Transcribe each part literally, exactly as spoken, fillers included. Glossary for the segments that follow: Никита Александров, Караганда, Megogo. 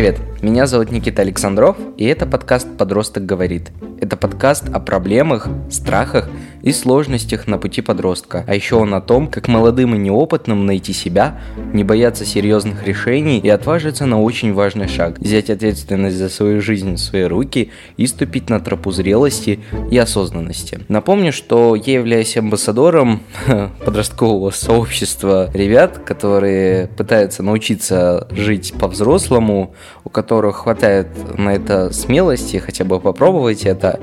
Привет, меня зовут Никита Александров, и это подкаст «Подросток говорит». Это подкаст о проблемах, страхах и сложностях на пути подростка, а еще он о том, как молодым и неопытным найти себя, не бояться серьезных решений и отважиться на очень важный шаг, взять ответственность за свою жизнь в свои руки и ступить на тропу зрелости и осознанности. Напомню, что я являюсь амбассадором подросткового сообщества ребят, которые пытаются научиться жить по-взрослому, у которых хватает на это смелости, хотя бы попробовать это.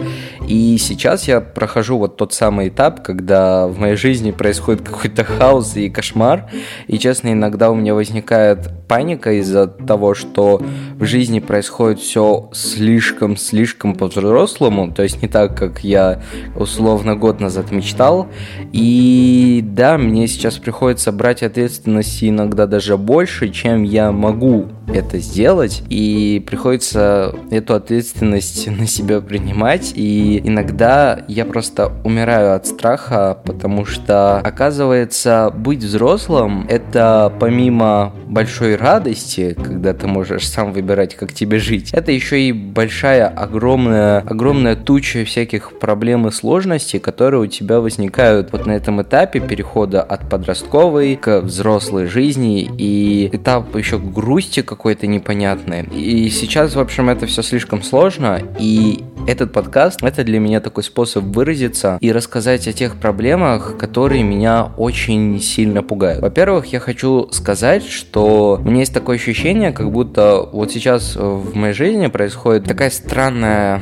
И сейчас я прохожу вот тот самый этап, когда в моей жизни происходит какой-то хаос и кошмар. И, честно, иногда у меня возникает паника из-за того, что в жизни происходит все слишком-слишком по-взрослому, то есть не так, как я условно год назад мечтал. И да, мне сейчас приходится брать ответственность иногда даже больше, чем я могу это сделать, и приходится эту ответственность на себя принимать, и иногда я просто умираю от страха, потому что, оказывается, быть взрослым — это помимо большой радости, когда ты можешь сам выбирать, как тебе жить, это еще и большая, огромная, огромная туча всяких проблем и сложностей, которые у тебя возникают вот на этом этапе перехода от подростковой к взрослой жизни, и этап еще грусти какой-то непонятный. И сейчас, в общем, это все слишком сложно, и этот подкаст — это для меня такой способ выразиться и рассказать о тех проблемах, которые меня очень сильно пугают. Во-первых, я хочу сказать, что у меня есть такое ощущение, как будто вот сейчас в моей жизни происходит такая странная,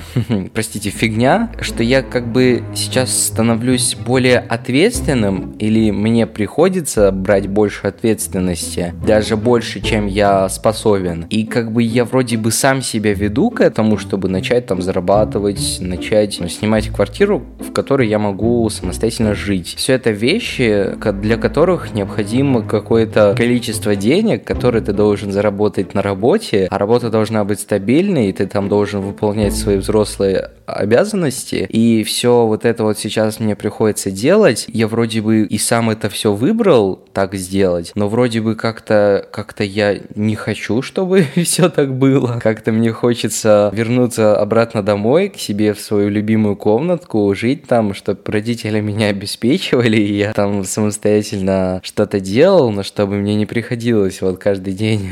простите, фигня, что я как бы сейчас становлюсь более ответственным, или мне приходится брать больше ответственности, даже больше, чем я способен. И как бы я вроде бы сам себя веду к этому, чтобы начать там зарабатывать, начать ну, снимать квартиру, в которой я могу самостоятельно жить. Все это вещи, для которых необходимо какое-то количество денег, которые ты должен заработать на работе, а работа должна быть стабильной, и ты там должен выполнять свои взрослые обязанности, и все вот это вот сейчас мне приходится делать. Я вроде бы и сам это все выбрал так сделать, но вроде бы как-то, как-то я не хочу, чтобы все так было. Как-то мне хочется вернуться обратно домой, к себе в свою любимую комнатку, жить там, чтобы родители меня обеспечивали, и я там самостоятельно что-то делал, но чтобы мне не приходилось вот каждый день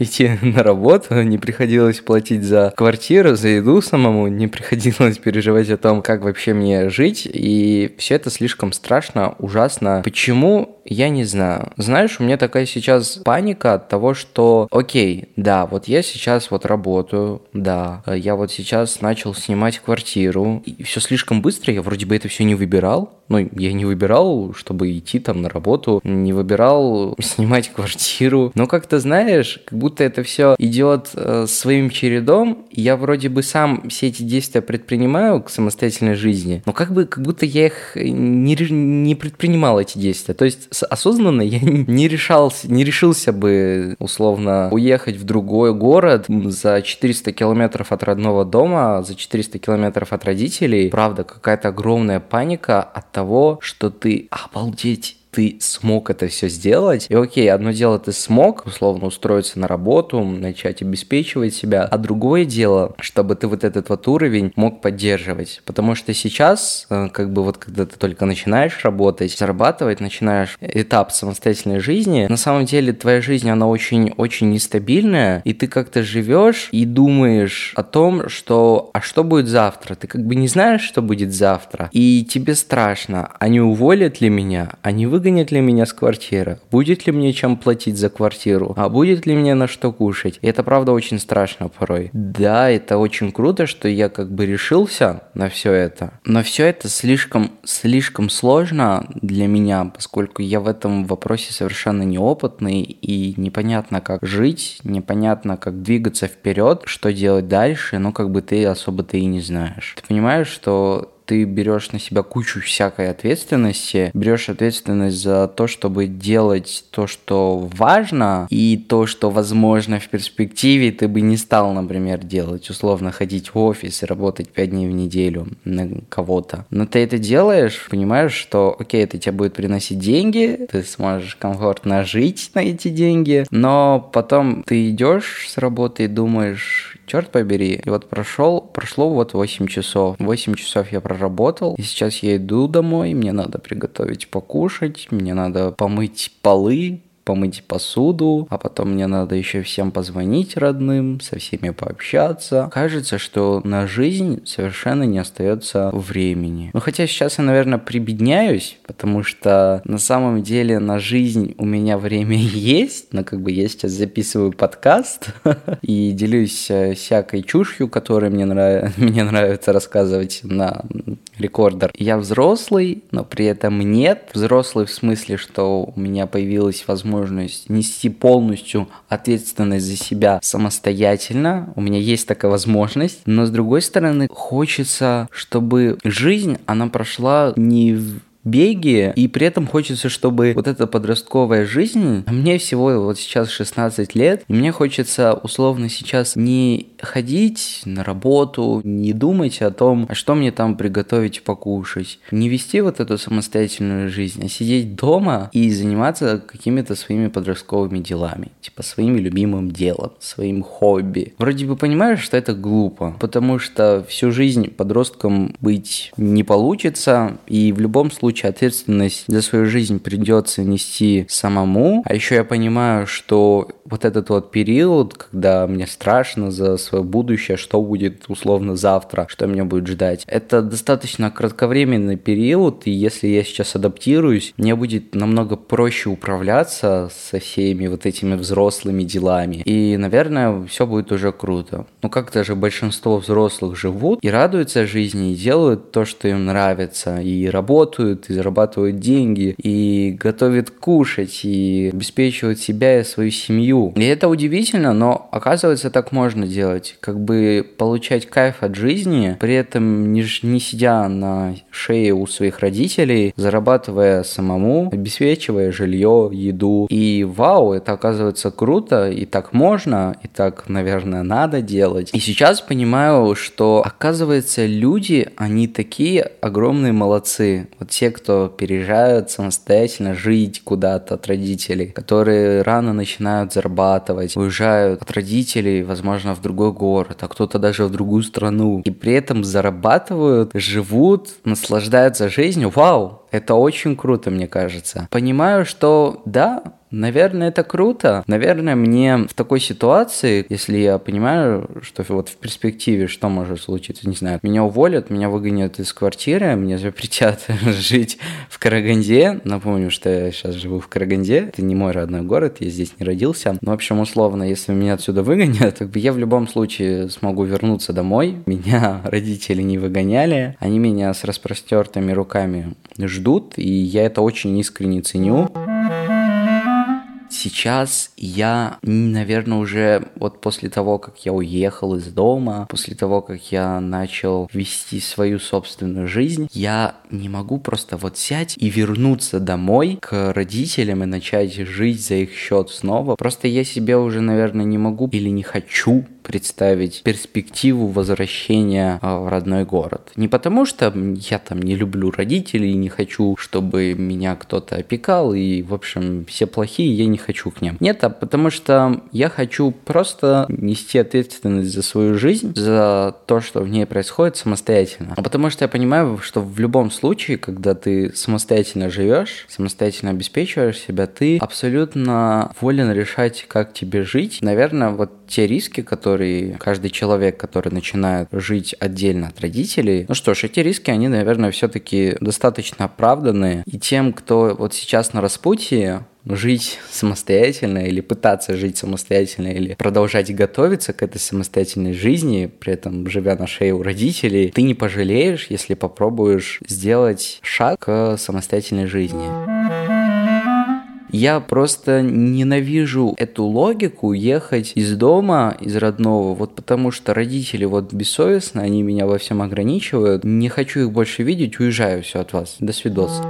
идти на работу, не приходилось платить за квартиру, за еду самому, не приходилось переживать о том, как вообще мне жить, и все это слишком страшно, ужасно. Почему? Я не знаю. Знаешь, у меня такая сейчас паника от того, что окей, да, вот я сейчас вот работаю, да, я вот сейчас начал снимать квартиру, и все слишком быстро, я вроде бы это все не выбирал, ну, я не выбирал, чтобы идти там на работу, не выбирал снимать квартиру, но как-то, знаешь, как будто это все идет э, своим чередом, я вроде бы сам все эти действия предпринимаю к самостоятельной жизни, но как бы, как будто я их не, не предпринимал, эти действия, то есть осознанно я не решался, не решился бы, условно, уехать в другой город за четыреста километров от родного дома, за четыреста километров от родителей. Правда, какая-то огромная паника от того, что ты, обалдеть, ты смог это все сделать. И окей, одно дело, ты смог, условно, устроиться на работу, начать обеспечивать себя, а другое дело, чтобы ты вот этот вот уровень мог поддерживать. Потому что сейчас, как бы вот когда ты только начинаешь работать, зарабатывать, начинаешь этап самостоятельной жизни, на самом деле твоя жизнь, она очень-очень нестабильная, и ты как-то живешь и думаешь о том, что а что будет завтра? Ты как бы не знаешь, что будет завтра, и тебе страшно, а не уволят ли меня, а не вы выгонят ли меня с квартиры, будет ли мне чем платить за квартиру, а будет ли мне на что кушать. И это правда очень страшно порой. Да, это очень круто, что я как бы решился на все это, но все это слишком, слишком сложно для меня, поскольку я в этом вопросе совершенно неопытный, и непонятно, как жить, непонятно, как двигаться вперед, что делать дальше, но как бы ты особо-то и не знаешь. Ты понимаешь, что ты берешь на себя кучу всякой ответственности, берешь ответственность за то, чтобы делать то, что важно, и то, что, возможно, в перспективе ты бы не стал, например, делать, условно, ходить в офис и работать пять дней в неделю на кого-то. Но ты это делаешь, понимаешь, что, окей, это тебе будет приносить деньги, ты сможешь комфортно жить на эти деньги, но потом ты идешь с работы и думаешь, черт побери, и вот прошел, прошло вот восемь часов. восемь часов я проработал, и сейчас я иду домой, мне надо приготовить покушать, мне надо помыть полы, помыть посуду, а потом мне надо еще всем позвонить родным, со всеми пообщаться. Кажется, что на жизнь совершенно не остается времени. Ну, хотя сейчас я, наверное, прибедняюсь, потому что на самом деле на жизнь у меня время есть, но как бы я сейчас записываю подкаст и делюсь всякой чушью, которую мне нравится рассказывать на рекордер. Я взрослый, но при этом нет. Взрослый в смысле, что у меня появилась возможность возможность нести полностью ответственность за себя самостоятельно. У меня есть такая возможность. Но, с другой стороны, хочется, чтобы жизнь, она прошла не в беге, и при этом хочется, чтобы вот эта подростковая жизнь, а мне всего вот сейчас шестнадцать лет, и мне хочется условно сейчас не ходить на работу, не думать о том, а что мне там приготовить покушать, не вести вот эту самостоятельную жизнь, а сидеть дома и заниматься какими-то своими подростковыми делами, типа своим любимым делом, своим хобби. Вроде бы понимаешь, что это глупо, потому что всю жизнь подростком быть не получится, и в любом случае ответственность за свою жизнь придется нести самому. А еще я понимаю, что вот этот вот период, когда мне страшно за свое будущее, что будет условно завтра, что меня будет ждать, это достаточно кратковременный период, и если я сейчас адаптируюсь, мне будет намного проще управляться со всеми вот этими взрослыми делами, и, наверное, все будет уже круто. Ну как-то же большинство взрослых живут и радуются жизни, и делают то, что им нравится, и работают, и зарабатывают деньги, и готовят кушать, и обеспечивают себя и свою семью. И это удивительно, но оказывается, так можно делать. Как бы получать кайф от жизни, при этом не, не сидя на шее у своих родителей, зарабатывая самому, обеспечивая жилье, еду. И вау, это оказывается круто, и так можно, и так, наверное, надо делать. И сейчас понимаю, что оказывается, люди, они такие огромные молодцы. Вот те, кто переезжают самостоятельно жить куда-то от родителей, которые рано начинают зарабатывать, уезжают от родителей, возможно, в другой город, а кто-то даже в другую страну. И при этом зарабатывают, живут, наслаждаются жизнью. Вау, это очень круто, мне кажется. Понимаю, что да, наверное, это круто. Наверное, мне в такой ситуации, если я понимаю, что вот в перспективе что может случиться, не знаю, меня уволят, меня выгонят из квартиры, мне запретят жить в Караганде. Напомню, что я сейчас живу в Караганде. Это не мой родной город, я здесь не родился. Но, в общем, условно, если меня отсюда выгонят, как бы я в любом случае смогу вернуться домой. Меня родители не выгоняли. Они меня с распростертыми руками ждут, и я это очень искренне ценю. Сейчас я, наверное, уже вот после того, как я уехал из дома, после того, как я начал вести свою собственную жизнь, я не могу просто вот сядь и вернуться домой к родителям и начать жить за их счет снова. Просто я себе уже, наверное, не могу или не хочу представить перспективу возвращения в родной город. Не потому, что я там не люблю родителей, не хочу, чтобы меня кто-то опекал, и, в общем, все плохие, я не хочу к ним. Нет, а потому что я хочу просто нести ответственность за свою жизнь, за то, что в ней происходит самостоятельно. А потому что я понимаю, что в любом случае, когда ты самостоятельно живешь, самостоятельно обеспечиваешь себя, ты абсолютно волен решать, как тебе жить. Наверное, вот те риски, которые Который, каждый человек, который начинает жить отдельно от родителей, ну что ж, эти риски, они, наверное, все-таки достаточно оправданные. И тем, кто вот сейчас на распутье, жить самостоятельно или пытаться жить самостоятельно или продолжать готовиться к этой самостоятельной жизни, при этом живя на шее у родителей, ты не пожалеешь, если попробуешь сделать шаг к самостоятельной жизни. Я просто ненавижу эту логику ехать из дома, из родного, вот потому что родители вот бессовестно, они меня во всем ограничивают. Не хочу их больше видеть, уезжаю все от вас. До свидос.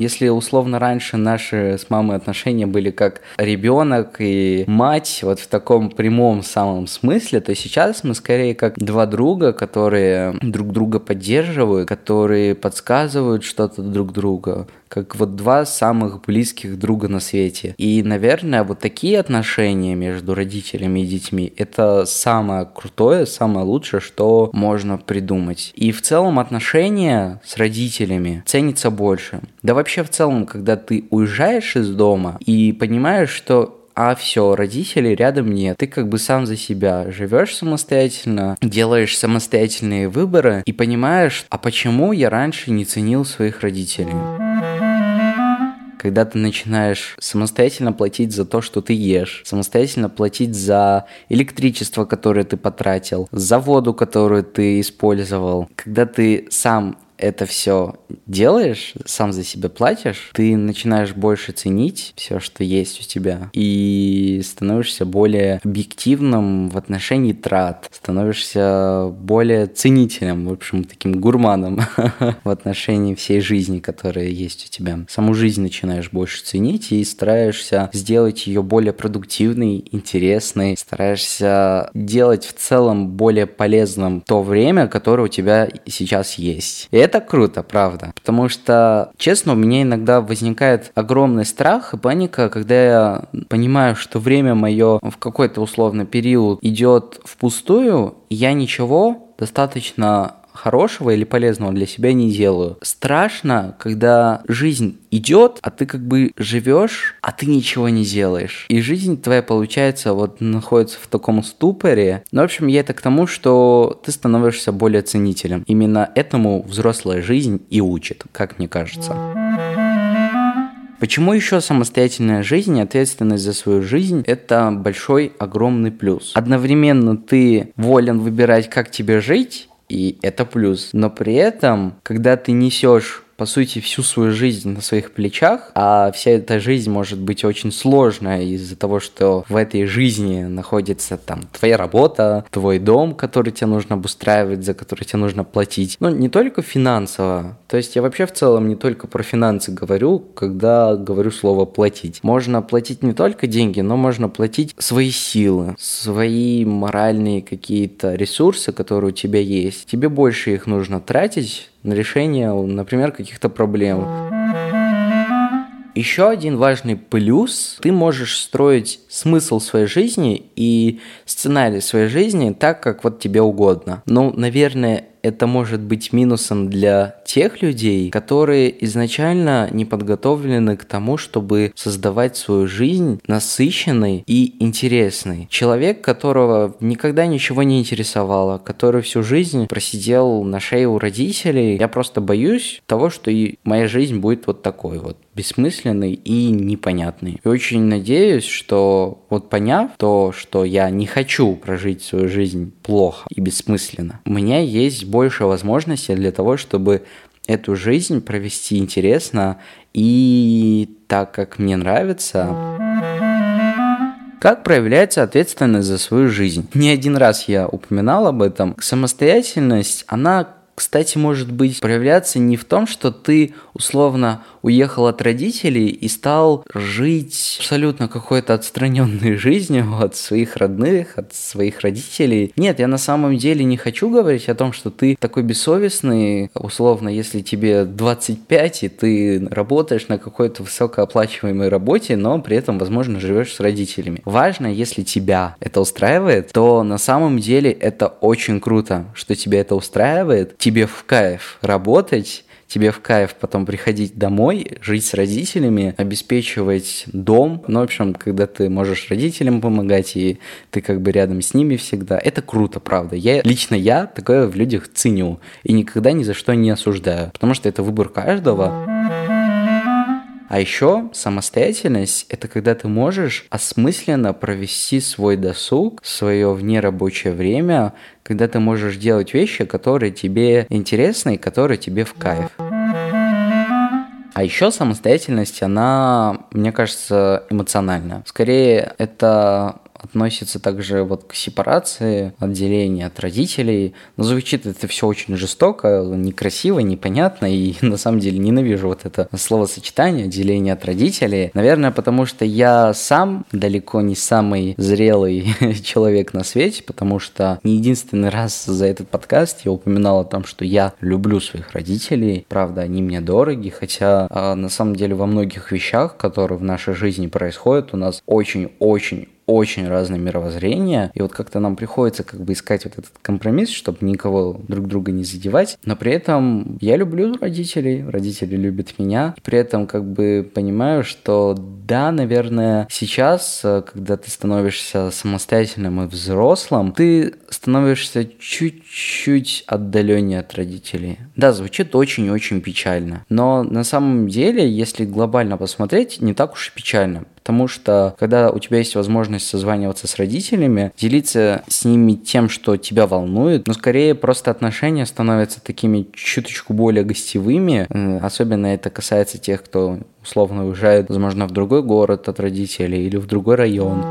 Если условно раньше наши с мамой отношения были как ребенок и мать, вот в таком прямом самом смысле, то сейчас мы скорее как два друга, которые друг друга поддерживают, которые подсказывают что-то друг другу, как вот два самых близких друга на свете. И, наверное, вот такие отношения между родителями и детьми – это самое крутое, самое лучшее, что можно придумать. И в целом отношения с родителями ценятся больше. Да вообще в целом, когда ты уезжаешь из дома и понимаешь, что а все, родителей рядом нет. Ты как бы сам за себя живешь самостоятельно, делаешь самостоятельные выборы и понимаешь, а почему я раньше не ценил своих родителей. Когда ты начинаешь самостоятельно платить за то, что ты ешь, самостоятельно платить за электричество, которое ты потратил, за воду, которую ты использовал, когда ты сам это все делаешь, сам за себя платишь, ты начинаешь больше ценить все, что есть у тебя, и становишься более объективным в отношении трат, становишься более ценителем, в общем, таким гурманом в отношении всей жизни, которая есть у тебя. Саму жизнь начинаешь больше ценить и стараешься сделать ее более продуктивной, интересной, стараешься делать в целом более полезным то время, которое у тебя сейчас есть. И это Это круто, правда, потому что, честно, у меня иногда возникает огромный страх и паника, когда я понимаю, что время мое в какой-то условный период идет впустую, и я ничего достаточно хорошего или полезного для себя не делаю. Страшно, когда жизнь идет, а ты как бы живешь, а ты ничего не делаешь. И жизнь твоя, получается, вот находится в таком ступоре. Ну, в общем, я это к тому, что ты становишься более ценителем. Именно этому взрослая жизнь и учит, как мне кажется. Почему еще самостоятельная жизнь, ответственность за свою жизнь – это большой, огромный плюс? Одновременно ты волен выбирать, как тебе жить, и это плюс. Но при этом, когда ты несешь, по сути, всю свою жизнь на своих плечах, а вся эта жизнь может быть очень сложная из-за того, что в этой жизни находится там твоя работа, твой дом, который тебе нужно обустраивать, за который тебе нужно платить. Ну, не только финансово. То есть я вообще в целом не только про финансы говорю, когда говорю слово «платить». Можно платить не только деньги, но можно платить свои силы, свои моральные какие-то ресурсы, которые у тебя есть. Тебе больше их нужно тратить на решение, например, каких-то проблем. Еще один важный плюс – ты можешь строить смысл своей жизни и сценарий своей жизни так, как вот тебе угодно. Ну, наверное, это может быть минусом для тех людей, которые изначально не подготовлены к тому, чтобы создавать свою жизнь насыщенной и интересной. Человек, которого никогда ничего не интересовало, который всю жизнь просидел на шее у родителей, я просто боюсь того, что и моя жизнь будет вот такой вот, бессмысленной и непонятной. И очень надеюсь, что вот поняв то, что я не хочу прожить свою жизнь плохо и бессмысленно, у меня есть больше возможностей для того, чтобы эту жизнь провести интересно и так, как мне нравится. Как проявляется ответственность за свою жизнь? Не один раз я упоминал об этом. Самостоятельность, она, кстати, может быть проявляться не в том, что ты условно уехал от родителей и стал жить абсолютно какой-то отстраненной жизнью от своих родных, от своих родителей. Нет, я на самом деле не хочу говорить о том, что ты такой бессовестный, условно, если тебе двадцать пять, и ты работаешь на какой-то высокооплачиваемой работе, но при этом, возможно, живешь с родителями. Важно, если тебя это устраивает, то на самом деле это очень круто, что тебя это устраивает, тебе в кайф работать, тебе в кайф потом приходить домой, жить с родителями, обеспечивать дом. Ну, в общем, когда ты можешь родителям помогать, и ты как бы рядом с ними всегда. Это круто, правда. Я, лично я такое в людях ценю и никогда ни за что не осуждаю, потому что это выбор каждого. А еще самостоятельность – это когда ты можешь осмысленно провести свой досуг, свое внерабочее время, когда ты можешь делать вещи, которые тебе интересны и которые тебе в кайф. А еще самостоятельность, она, мне кажется, эмоциональна. Скорее, это относится также вот к сепарации, отделению от родителей. Но звучит это все очень жестоко, некрасиво, непонятно, и на самом деле ненавижу вот это словосочетание «отделение от родителей». Наверное, потому что я сам далеко не самый зрелый человек на свете, потому что не единственный раз за этот подкаст я упоминал о том, что я люблю своих родителей, правда, они мне дороги, хотя на самом деле во многих вещах, которые в нашей жизни происходят, у нас очень-очень очень разные мировоззрения, и вот как-то нам приходится как бы искать вот этот компромисс, чтобы никого друг друга не задевать, но при этом я люблю родителей, родители любят меня, и при этом как бы понимаю, что да, наверное, сейчас, когда ты становишься самостоятельным и взрослым, ты становишься чуть-чуть отдаленнее от родителей. Да, звучит очень-очень печально, но на самом деле, если глобально посмотреть, не так уж и печально. Потому что, когда у тебя есть возможность созваниваться с родителями, делиться с ними тем, что тебя волнует, но скорее просто отношения становятся такими чуточку более гостевыми. Особенно это касается тех, кто условно уезжает, возможно, в другой город от родителей или в другой район.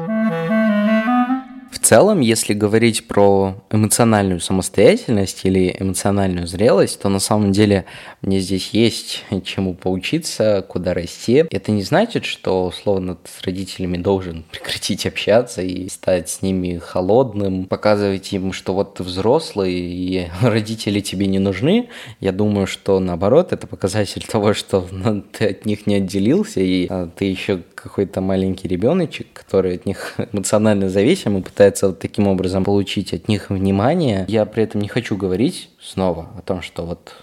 В целом, если говорить про эмоциональную самостоятельность или эмоциональную зрелость, то на самом деле мне здесь есть чему поучиться, куда расти. Это не значит, что условно ты с родителями должен прекратить общаться и стать с ними холодным, показывать им, что вот ты взрослый и родители тебе не нужны. Я думаю, что наоборот, это показатель того, что ну, ты от них не отделился и а, ты еще какой-то маленький ребеночек, который от них эмоционально зависим и пытается вот таким образом получить от них внимание. Я при этом не хочу говорить снова о том, что вот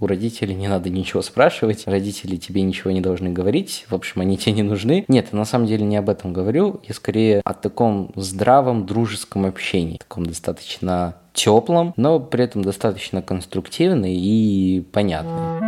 у родителей не надо ничего спрашивать, родители тебе ничего не должны говорить, в общем, они тебе не нужны. Нет, я на самом деле не об этом говорю, я скорее о таком здравом дружеском общении, таком достаточно теплом, но при этом достаточно конструктивном и понятном.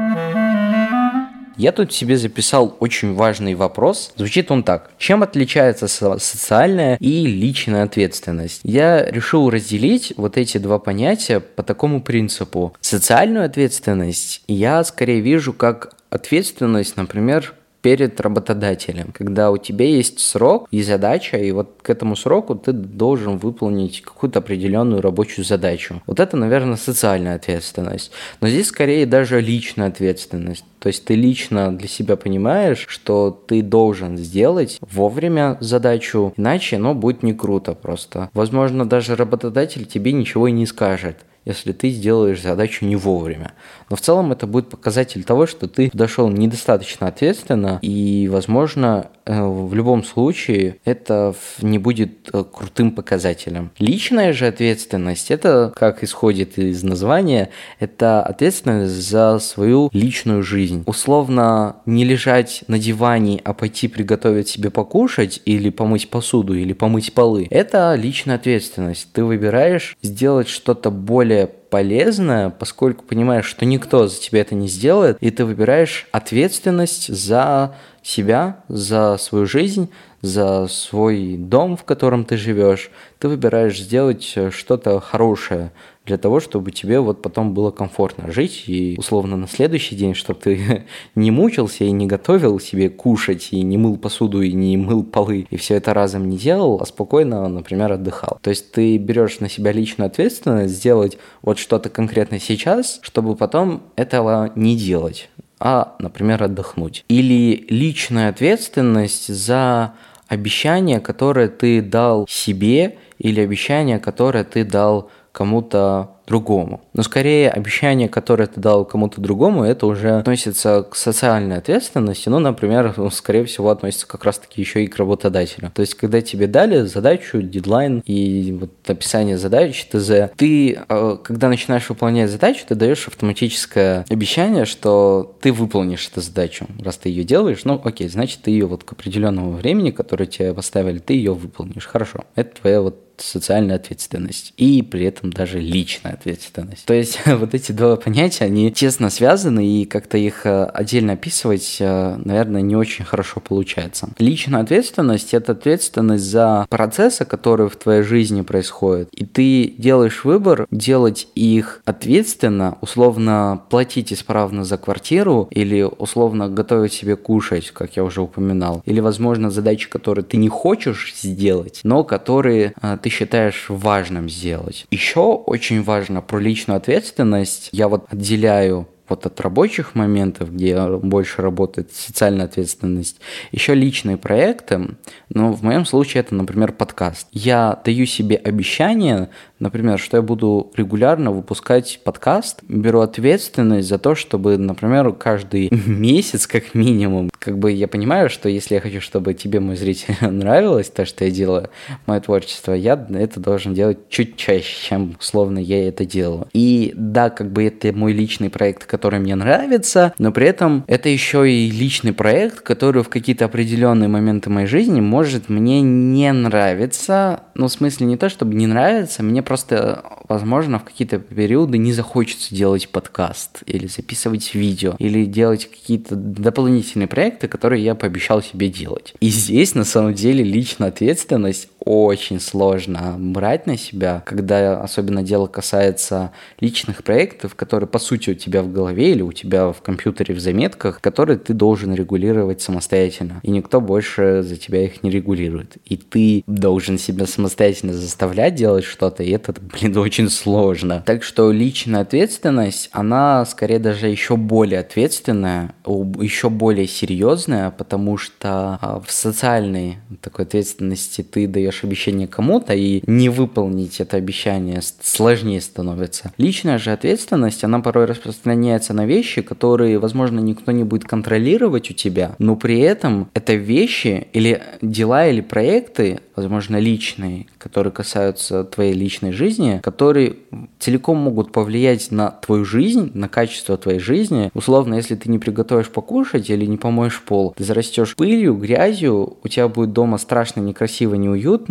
Я тут себе записал очень важный вопрос. Звучит он так. Чем отличается со- социальная и личная ответственность? Я решил разделить вот эти два понятия по такому принципу. Социальную ответственность я скорее вижу как ответственность, например, перед работодателем, когда у тебя есть срок и задача, и вот к этому сроку ты должен выполнить какую-то определенную рабочую задачу. Вот это, наверное, социальная ответственность. Но здесь скорее даже личная ответственность. То есть ты лично для себя понимаешь, что ты должен сделать вовремя задачу, иначе оно будет не круто просто. Возможно, даже работодатель тебе ничего и не скажет, если ты сделаешь задачу не вовремя. Но в целом это будет показатель того, что ты подошел недостаточно ответственно, и, возможно, в любом случае это не будет крутым показателем. Личная же ответственность, это, как исходит из названия, это ответственность за свою личную жизнь. Условно, не лежать на диване, а пойти приготовить себе покушать, или помыть посуду, или помыть полы. Это личная ответственность. Ты выбираешь сделать что-то более полезное, поскольку понимаешь, что никто за тебя это не сделает, и ты выбираешь ответственность за себя, за свою жизнь, за свой дом, в котором ты живешь. Ты выбираешь сделать что-то хорошее для того, чтобы тебе вот потом было комфортно жить, и условно на следующий день, чтобы ты не мучился и не готовил себе кушать, и не мыл посуду, и не мыл полы, и все это разом не делал, а спокойно, например, отдыхал. То есть ты берешь на себя личную ответственность сделать вот что-то конкретно сейчас, чтобы потом этого не делать, а, например, отдохнуть. Или личная ответственность за обещание, которое ты дал себе, или обещание, которое ты дал кому-то другому. Но скорее обещание, которое ты дал кому-то другому, это уже относится к социальной ответственности, ну, например, скорее всего, относится как раз-таки еще и к работодателю. То есть, когда тебе дали задачу, дедлайн и вот описание задачи, ТЗ, ты, когда начинаешь выполнять задачу, ты даешь автоматическое обещание, что ты выполнишь эту задачу. Раз ты ее делаешь, ну, окей, значит, ты ее вот к определенному времени, которое тебе поставили, ты ее выполнишь. Хорошо, это твоя вот социальная ответственность и при этом даже личная ответственность. То есть вот эти два понятия, они тесно связаны, и как-то их отдельно описывать, наверное, не очень хорошо получается. Личная ответственность – это ответственность за процессы, которые в твоей жизни происходят, и ты делаешь выбор делать их ответственно, условно платить исправно за квартиру или условно готовить себе кушать, как я уже упоминал, или, возможно, задачи, которые ты не хочешь сделать, но которые а, ты считаешь важным сделать. Еще очень важно про личную ответственность. Я вот отделяю вот от рабочих моментов, где больше работает социальная ответственность, еще личные проекты, но в моем случае это, например, подкаст. Я даю себе обещание, например, что я буду регулярно выпускать подкаст, беру ответственность за то, чтобы, например, каждый месяц как минимум, как бы я понимаю, что если я хочу, чтобы тебе, мой зритель, нравилось то, что я делаю, мое творчество, я это должен делать чуть чаще, чем, условно, я это делаю. И да, как бы это мой личный проект, который мне нравится, но при этом это еще и личный проект, который в какие-то определенные моменты моей жизни может мне не нравиться, ну, в смысле не то, чтобы не нравится, мне просто, возможно, в какие-то периоды не захочется делать подкаст или записывать видео, или делать какие-то дополнительные проекты, которые я пообещал себе делать. И здесь, на самом деле, личная ответственность очень сложно брать на себя, когда особенно дело касается личных проектов, которые, по сути, у тебя в голове или у тебя в компьютере в заметках, которые ты должен регулировать самостоятельно. И никто больше за тебя их не регулирует. И ты должен себя самостоятельно заставлять делать что-то, и это, блин, очень сложно. Так что личная ответственность, она, скорее, даже еще более ответственная, еще более серьезная, потому что в социальной такой ответственности ты даешь обещание кому-то, и не выполнить это обещание сложнее становится. Личная же ответственность, она порой распространяется на вещи, которые, возможно, никто не будет контролировать у тебя, но при этом это вещи или дела, или проекты, возможно, личные, которые касаются твоей личной жизни, которые целиком могут повлиять на твою жизнь, на качество твоей жизни. Условно, если ты не приготовишь покушать или не помоешь пол, ты зарастешь пылью, грязью, у тебя будет дома страшно, некрасиво, неуютно,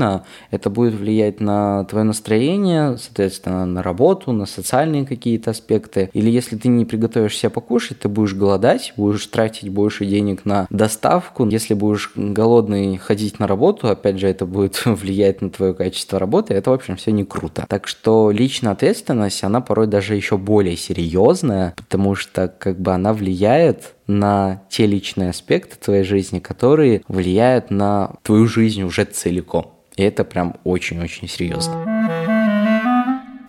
это будет влиять на твое настроение, соответственно, на работу, на социальные какие-то аспекты. Или если ты не приготовишь себе покушать, ты будешь голодать, будешь тратить больше денег на доставку. Если будешь голодный ходить на работу, опять же, это будет влиять на твое качество работы. Это, в общем, все не круто. Так что личная ответственность, она порой даже еще более серьезная, потому что как бы она влияет на те личные аспекты твоей жизни, которые влияют на твою жизнь уже целиком. И это прям очень-очень серьезно.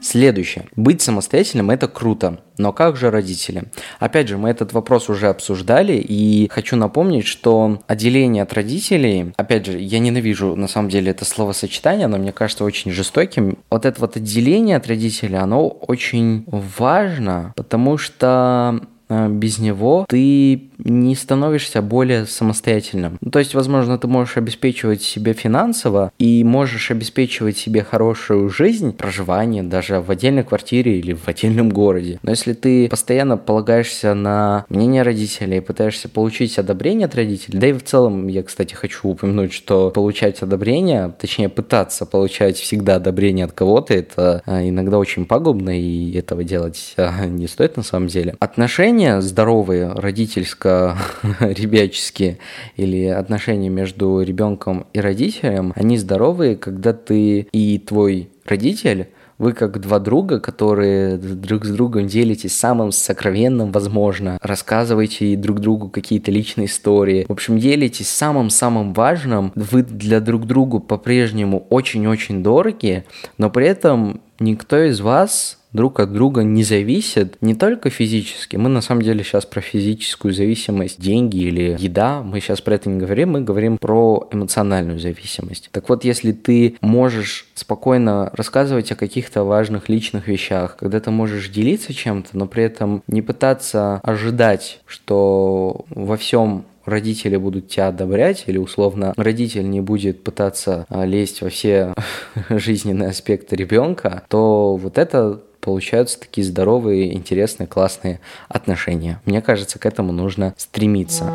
Следующее. Быть самостоятельным – это круто, но как же родители? Опять же, мы этот вопрос уже обсуждали, и хочу напомнить, что отделение от родителей, опять же, я ненавижу на самом деле это словосочетание, оно мне кажется очень жестоким. Вот это вот отделение от родителей, оно очень важно, потому что без него ты не становишься более самостоятельным. То есть, возможно, ты можешь обеспечивать себе финансово и можешь обеспечивать себе хорошую жизнь, проживание даже в отдельной квартире или в отдельном городе. Но если ты постоянно полагаешься на мнение родителей, пытаешься получить одобрение от родителей, да и в целом я, кстати, хочу упомянуть, что получать одобрение, точнее пытаться получать всегда одобрение от кого-то, это иногда очень пагубно, и этого делать не стоит на самом деле. Отношения здоровые, родительско-ребяческие, или отношения между ребенком и родителем, они здоровые, когда ты и твой родитель, вы как два друга, которые друг с другом делитесь самым сокровенным, возможно, рассказываете друг другу какие-то личные истории. В общем, делитесь самым-самым важным, вы для друг друга по-прежнему очень-очень дороги, но при этом никто из вас друг от друга не зависит, не только физически. Мы на самом деле сейчас про физическую зависимость, деньги или еда, мы сейчас про это не говорим, мы говорим про эмоциональную зависимость. Так вот, если ты можешь спокойно рассказывать о каких-то важных личных вещах, когда ты можешь делиться чем-то, но при этом не пытаться ожидать, что во всем родители будут тебя одобрять, или, условно, родитель не будет пытаться лезть во все жизненные аспекты ребенка, то вот это получаются такие здоровые, интересные, классные отношения. Мне кажется, к этому нужно стремиться.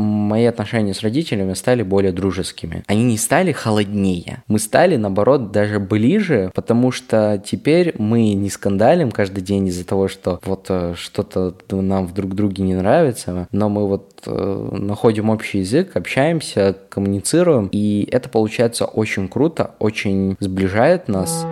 мои отношения с родителями стали более дружескими. Они не стали холоднее. Мы стали, наоборот, даже ближе, потому что теперь мы не скандалим каждый день из-за того, что вот что-то нам друг друге не нравится, но мы вот находим общий язык, общаемся, коммуницируем, и это получается очень круто, очень сближает нас.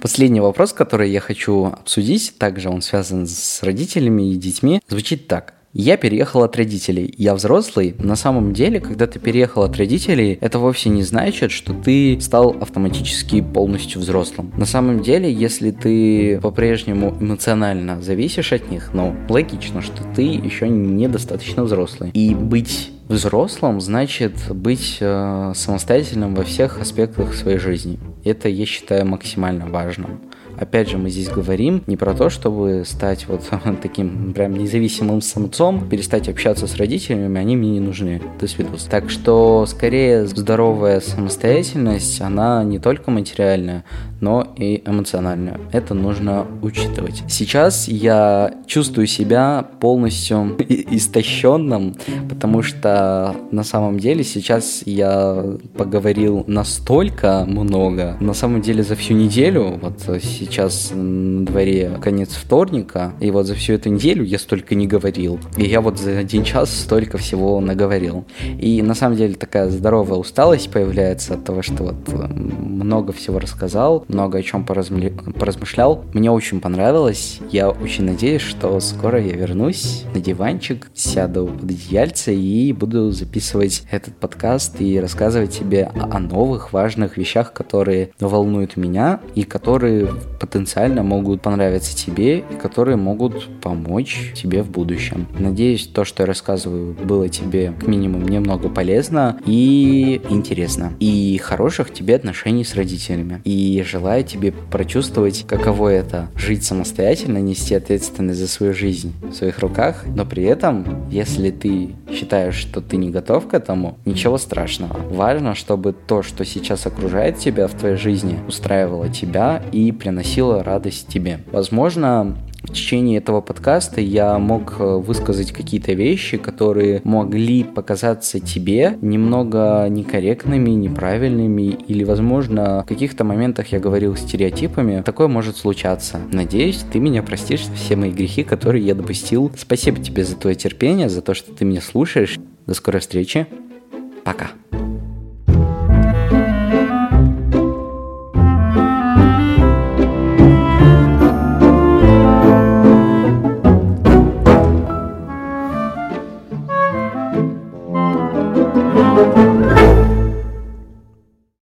Последний вопрос, который я хочу обсудить, также он связан с родителями и детьми, звучит так. Я переехал от родителей, я взрослый. На самом деле, когда ты переехал от родителей, это вовсе не значит, что ты стал автоматически полностью взрослым. На самом деле, если ты по-прежнему эмоционально зависишь от них, ну, логично, что ты еще недостаточно взрослый. И быть взрослым значит быть э, самостоятельным во всех аспектах своей жизни. Это, я считаю, максимально важным. Опять же, мы здесь говорим не про то, чтобы стать вот таким прям независимым самцом, перестать общаться с родителями, они мне не нужны. До свидос. Так что, скорее, здоровая самостоятельность, она не только материальная, но и эмоциональная. Это нужно учитывать. Сейчас я чувствую себя полностью истощенным, потому что на самом деле сейчас я поговорил настолько много. На самом деле за всю неделю, вот сейчас Сейчас на дворе конец вторника, и вот за всю эту неделю я столько не говорил. И я вот за один час столько всего наговорил. И на самом деле такая здоровая усталость появляется от того, что вот много всего рассказал, много о чем поразмли... поразмышлял. Мне очень понравилось. Я очень надеюсь, что скоро я вернусь на диванчик, сяду под одеяльце и буду записывать этот подкаст и рассказывать тебе о новых важных вещах, которые волнуют меня и которые потенциально могут понравиться тебе и которые могут помочь тебе в будущем. Надеюсь, то, что я рассказываю, было тебе как минимум немного полезно и интересно. И хороших тебе отношений с родителями. И желаю тебе прочувствовать, каково это жить самостоятельно, нести ответственность за свою жизнь в своих руках, но при этом, если ты считаешь, что ты не готов к этому, ничего страшного. Важно, чтобы то, что сейчас окружает тебя в твоей жизни, устраивало тебя и приносила радость тебе. Возможно, в течение этого подкаста я мог высказать какие-то вещи, которые могли показаться тебе немного некорректными, неправильными, или, возможно, в каких-то моментах я говорил стереотипами. Такое может случаться. Надеюсь, ты меня простишь за все мои грехи, которые я допустил. Спасибо тебе за твое терпение, за то, что ты меня слушаешь. До скорой встречи. Пока. Thank you.